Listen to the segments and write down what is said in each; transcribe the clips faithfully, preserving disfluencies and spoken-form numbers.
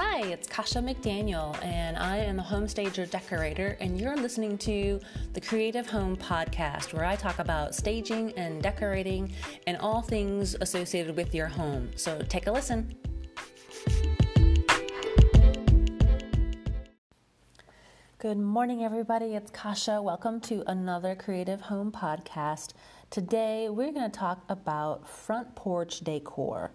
Hi, it's Kasha McDaniel, and I am a home stager decorator, and you're listening to the Creative Home Podcast, where I talk about staging and decorating and all things associated with your home. So take a listen. Good morning, everybody. It's Kasha. Welcome to another Creative Home Podcast. Today, we're going to talk about front porch decor.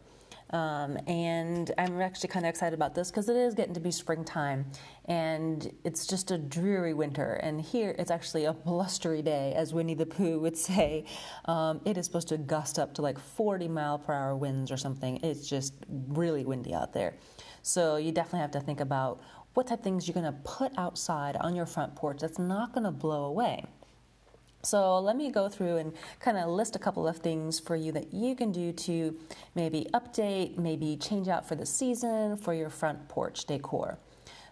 Um, and I'm actually kind of excited about this because it is getting to be springtime and it's just a dreary winter, and here it's actually a blustery day, as Winnie the Pooh would say. Um, it is supposed to gust up to like forty mile per hour winds or something. It's just really windy out there. So you definitely have to think about what type of things you're going to put outside on your front porch that's not going to blow away. So let me go through and kind of list a couple of things for you that you can do to maybe update, maybe change out for the season for your front porch decor.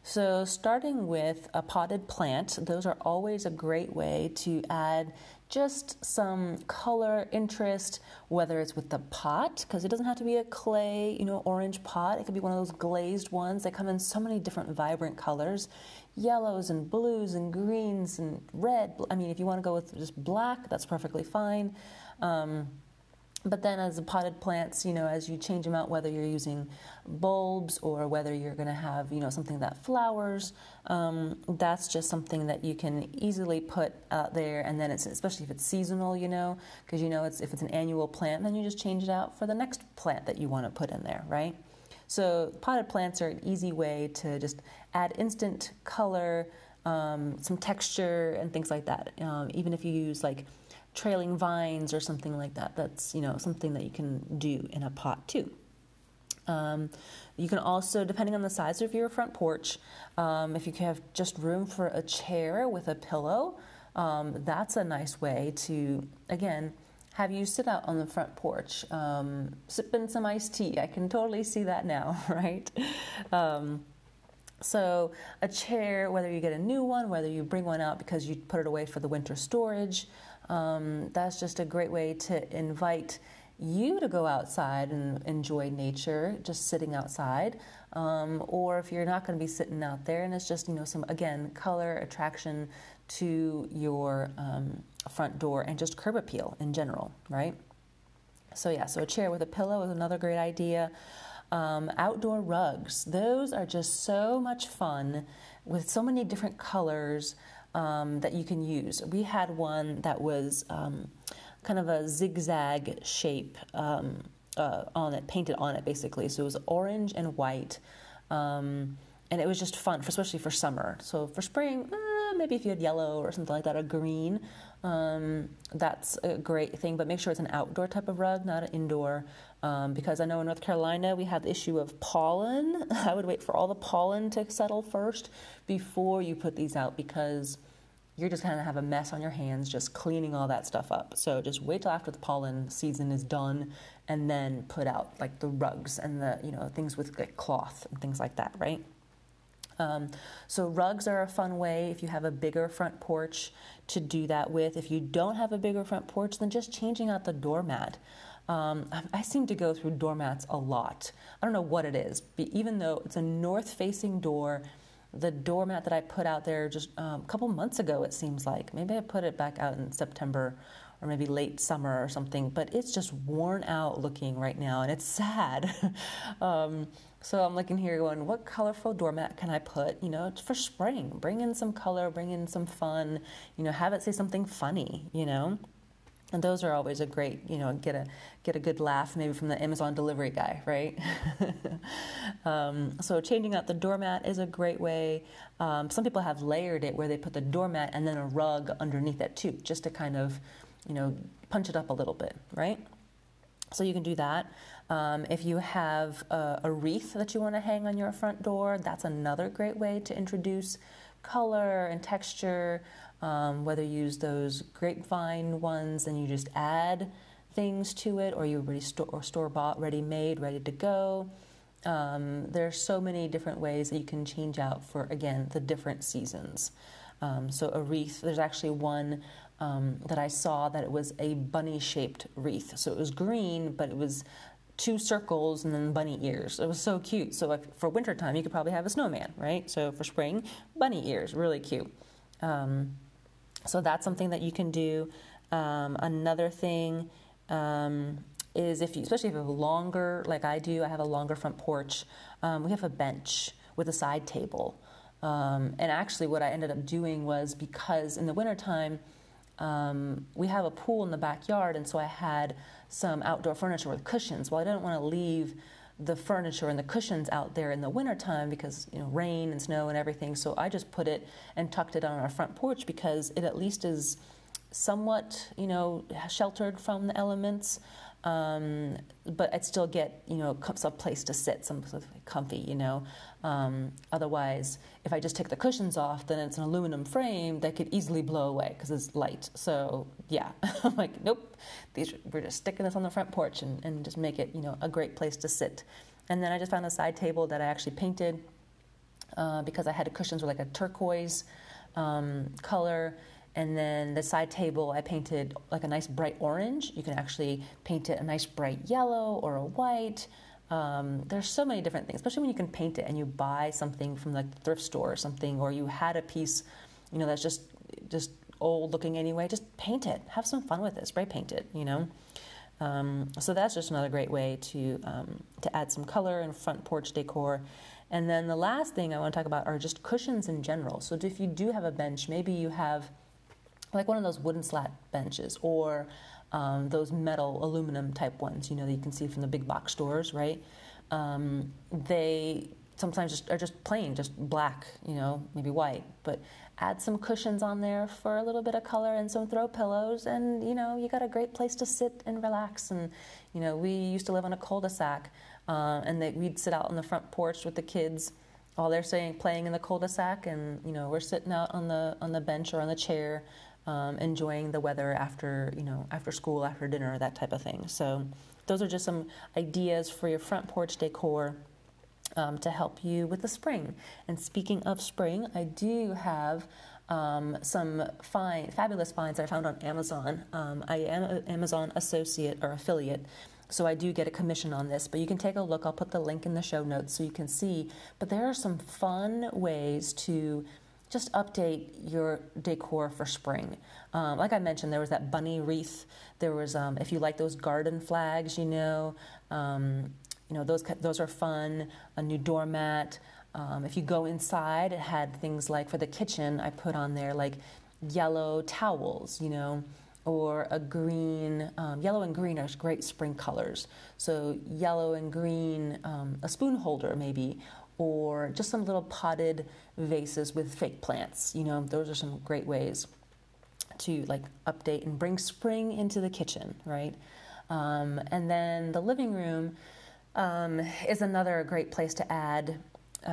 So starting with a potted plant, those are always a great way to add just some color, interest, whether it's with the pot, because it doesn't have to be a clay, you know, orange pot. It could be one of those glazed ones. They come in so many different vibrant colors, yellows and blues and greens and red. I mean, if you want to go with just black, that's perfectly fine. Um, But then as the potted plants, you know, as you change them out, whether you're using bulbs or whether you're going to have, you know, something that flowers, um, that's just something that you can easily put out there. And then it's, especially if it's seasonal, you know, because, you know, it's if it's an annual plant, then you just change it out for the next plant that you want to put in there, right? So potted plants are an easy way to just add instant color, um, some texture and things like that, um, even if you use like trailing vines or something like that. That's, you know, something that you can do in a pot too. Um, you can also, depending on the size of your front porch, um, if you have just room for a chair with a pillow, um, that's a nice way to, again, have you sit out on the front porch, um, sipping some iced tea. I can totally see that now, right? Um, So a chair, whether you get a new one, whether you bring one out because you put it away for the winter storage, um, that's just a great way to invite you to go outside and enjoy nature, just sitting outside. Um, or if you're not going to be sitting out there, and it's just, you know, some, again, color, attraction to your um, front door and just curb appeal in general, right? So yeah, so a chair with a pillow is another great idea. Um, outdoor rugs. Those are just so much fun with so many different colors um, that you can use. We had one that was um, kind of a zigzag shape um, uh, on it, painted on it basically. So it was orange and white. Um, and it was just fun, for, especially for summer. So for spring, eh, maybe if you had yellow or something like that, or green, um, that's a great thing. But make sure it's an outdoor type of rug, not an indoor. Um, because I know in North Carolina we have the issue of pollen. I would wait for all the pollen to settle first before you put these out, because you're just going to have a mess on your hands just cleaning all that stuff up. So just wait till after the pollen season is done, and then put out like the rugs and the, you know, things with like cloth and things like that, right? Um, so rugs are a fun way if you have a bigger front porch to do that with. If you don't have a bigger front porch, then just changing out the doormat. Um, I seem to go through doormats a lot. I don't know what it is, but even though it's a north-facing door, the doormat that I put out there just um, a couple months ago, it seems like. Maybe I put it back out in September or maybe late summer or something, but it's just worn out looking right now, and it's sad. um, so I'm looking here going, what colorful doormat can I put? You know, it's for spring. Bring in some color, bring in some fun, you know, have it say something funny, you know. And those are always a great, you know, get a get a good laugh maybe from the Amazon delivery guy, right? um, so changing out the doormat is a great way. Um, some people have layered it where they put the doormat and then a rug underneath it too, just to kind of, you know, punch it up a little bit, right? So you can do that. Um, if you have a, a wreath that you want to hang on your front door, that's another great way to introduce color and texture. Um, whether you use those grapevine ones and you just add things to it, or you already store or store bought, ready made, ready to go. Um, there are so many different ways that you can change out for, again, the different seasons. Um, so a wreath, there's actually one um, that I saw that it was a bunny shaped wreath. So it was green, but it was two circles and then bunny ears. It was so cute. So if, for wintertime, you could probably have a snowman, right? So for spring, bunny ears, really cute. Um, so that's something that you can do. Um, another thing um, is if you, especially if you have a longer, like I do, I have a longer front porch. Um, we have a bench with a side table. Um, and actually what I ended up doing was, because in the wintertime, Um, we have a pool in the backyard, and so I had some outdoor furniture with cushions. Well, I didn't want to leave the furniture and the cushions out there in the wintertime because, you know, rain and snow and everything, so I just put it and tucked it on our front porch because it at least is somewhat, you know, sheltered from the elements, um, but I'd still get, you know, some place to sit, some comfy, you know. Um, otherwise, if I just take the cushions off, then it's an aluminum frame that could easily blow away because it's light. So yeah, I'm like, nope, these, we're just sticking this on the front porch and, and just make it, you know, a great place to sit. And then I just found a side table that I actually painted uh, because I had cushions with like a turquoise um, color. And then the side table, I painted like a nice bright orange. You can actually paint it a nice bright yellow or a white. Um, there's so many different things, especially when you can paint it and you buy something from like the thrift store or something, or you had a piece, you know, that's just just old looking anyway. Just paint it. Have some fun with it. Spray paint it, you know. Um, so that's just another great way to um, to add some color and front porch decor. And then the last thing I want to talk about are just cushions in general. So if you do have a bench, maybe you have like one of those wooden slat benches or um, those metal aluminum type ones, you know, that you can see from the big box stores, right? Um, they sometimes just are just plain, just black, you know, maybe white, but add some cushions on there for a little bit of color and some throw pillows and, you know, you got a great place to sit and relax. And, you know, we used to live on a cul-de-sac uh, and they, we'd sit out on the front porch with the kids while they're saying, playing in the cul-de-sac and, you know, we're sitting out on the on the bench or on the chair, Um, enjoying the weather after, you know, after school, after dinner, that type of thing. So those are just some ideas for your front porch decor um, to help you with the spring. And speaking of spring, I do have um, some fine, fabulous finds I found on Amazon. Um, I am an Amazon associate or affiliate, so I do get a commission on this, but you can take a look. I'll put the link in the show notes so you can see. But there are some fun ways to just update your decor for spring. Um, like I mentioned, there was that bunny wreath. There was, um, if you like those garden flags, you know, um, you know those those are fun. A new doormat. Um, if you go inside, it had things like for the kitchen. I put on there like yellow towels, you know, or a green. Um, yellow and green are great spring colors. So yellow and green, um, a spoon holder maybe, or just some little potted vases with fake plants. You know, those are some great ways to like update and bring spring into the kitchen, right? Um, and then the living room um, is another great place to add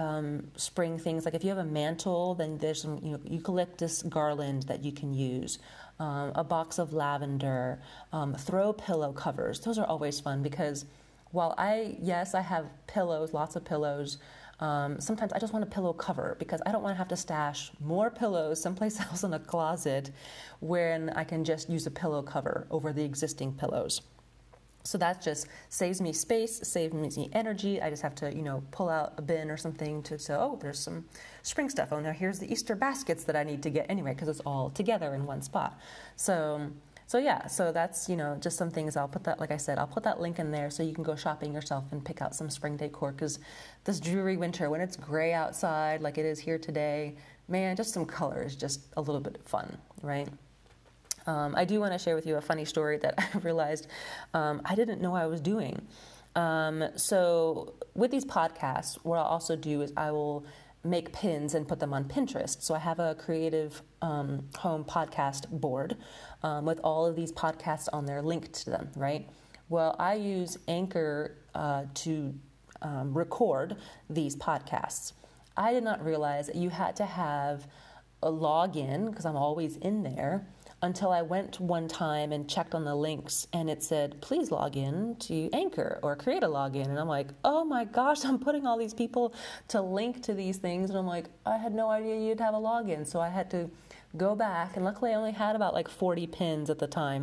um, spring things. Like if you have a mantle, then there's some, you know, eucalyptus garland that you can use, um, a box of lavender, um, throw pillow covers. Those are always fun because while I, yes, I have pillows, lots of pillows, Um, sometimes I just want a pillow cover because I don't want to have to stash more pillows someplace else in a closet when I can just use a pillow cover over the existing pillows. So that just saves me space, saves me energy. I just have to, you know, pull out a bin or something to say, oh, there's some spring stuff. Oh, now here's the Easter baskets that I need to get anyway because it's all together in one spot. So... So yeah, so that's, you know, just some things. I'll put that, like I said, I'll put that link in there so you can go shopping yourself and pick out some spring decor because this dreary winter, when it's gray outside like it is here today, man, just some color is just a little bit fun, right? Um, I do want to share with you a funny story that I realized um, I didn't know I was doing. Um, so with these podcasts, what I'll also do is I will make pins and put them on Pinterest. So I have a Creative um, Home Podcast board um, with all of these podcasts on there linked to them, right? Well, I use Anchor uh, to um, record these podcasts. I did not realize that you had to have a login, because I'm always in there, until I went one time and checked on the links and it said, please log in to Anchor or create a login. And I'm like, oh my gosh, I'm putting all these people to link to these things. And I'm like, I had no idea you'd have a login. So I had to go back, and luckily I only had about like forty pins at the time.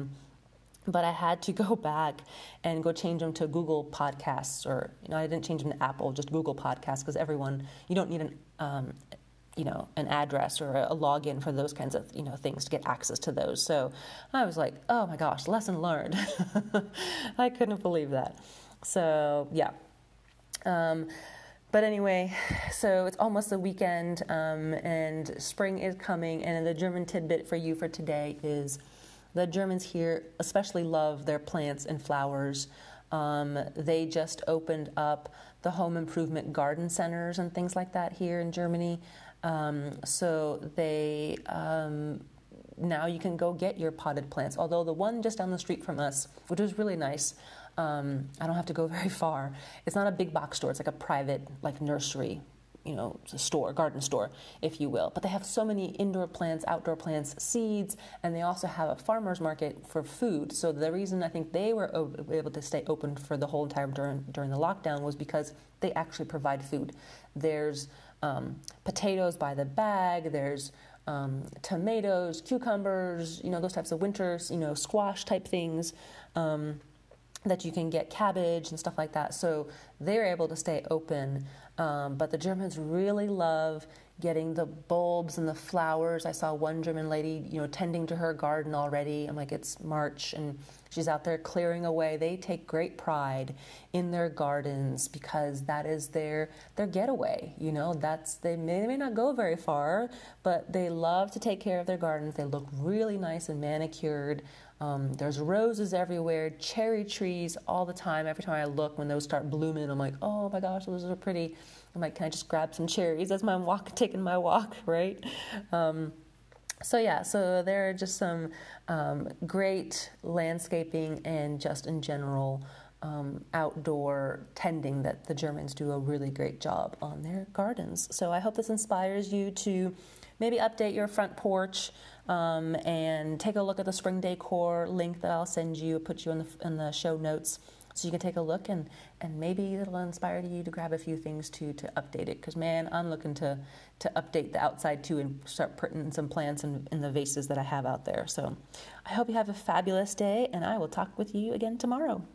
But I had to go back and go change them to Google Podcasts, or, you know, I didn't change them to Apple, just Google Podcasts, because everyone, you don't need an, um, you know, an address or a login for those kinds of, you know, things to get access to those. So I was like, oh my gosh, lesson learned. I couldn't believe that. So yeah. Um, But anyway, so it's almost the weekend, um, and spring is coming, and the German tidbit for you for today is the Germans here especially love their plants and flowers. Um, they just opened up the home improvement garden centers and things like that here in Germany. Um, so they um, now you can go get your potted plants, although the one just down the street from us, which was really nice, Um, I don't have to go very far. It's not a big box store. It's like a private, like, nursery, you know, store, garden store, if you will. But they have so many indoor plants, outdoor plants, seeds, and they also have a farmer's market for food. So the reason I think they were able to stay open for the whole entire during, during the lockdown was because they actually provide food. There's um, potatoes by the bag. There's Um, tomatoes, cucumbers, you know, those types of winters, you know, squash type things, um, that you can get, cabbage and stuff like that. So they're able to stay open. Um, but the Germans really love getting the bulbs and the flowers. I saw one German lady, you know, tending to her garden already. I'm like, it's March and she's out there clearing away. They take great pride in their gardens because that is their their getaway. You know, that's they may, they may not go very far, but they love to take care of their gardens. They look really nice and manicured. Um, there's roses everywhere, cherry trees all the time. Every time I look, when those start blooming, I'm like, oh my gosh, those are pretty. I'm like, can I just grab some cherries as I'm walk, taking my walk, right? Um, so yeah, so there are just some um, great landscaping and just in general um, outdoor tending that the Germans do a really great job on their gardens. So I hope this inspires you to maybe update your front porch, um, and take a look at the spring decor link that I'll send you, put you in the in the show notes, so you can take a look, and, and maybe it'll inspire you to grab a few things to to update it. Because, man, I'm looking to to update the outside, too, and start putting some plants in, in the vases that I have out there. So I hope you have a fabulous day, and I will talk with you again tomorrow.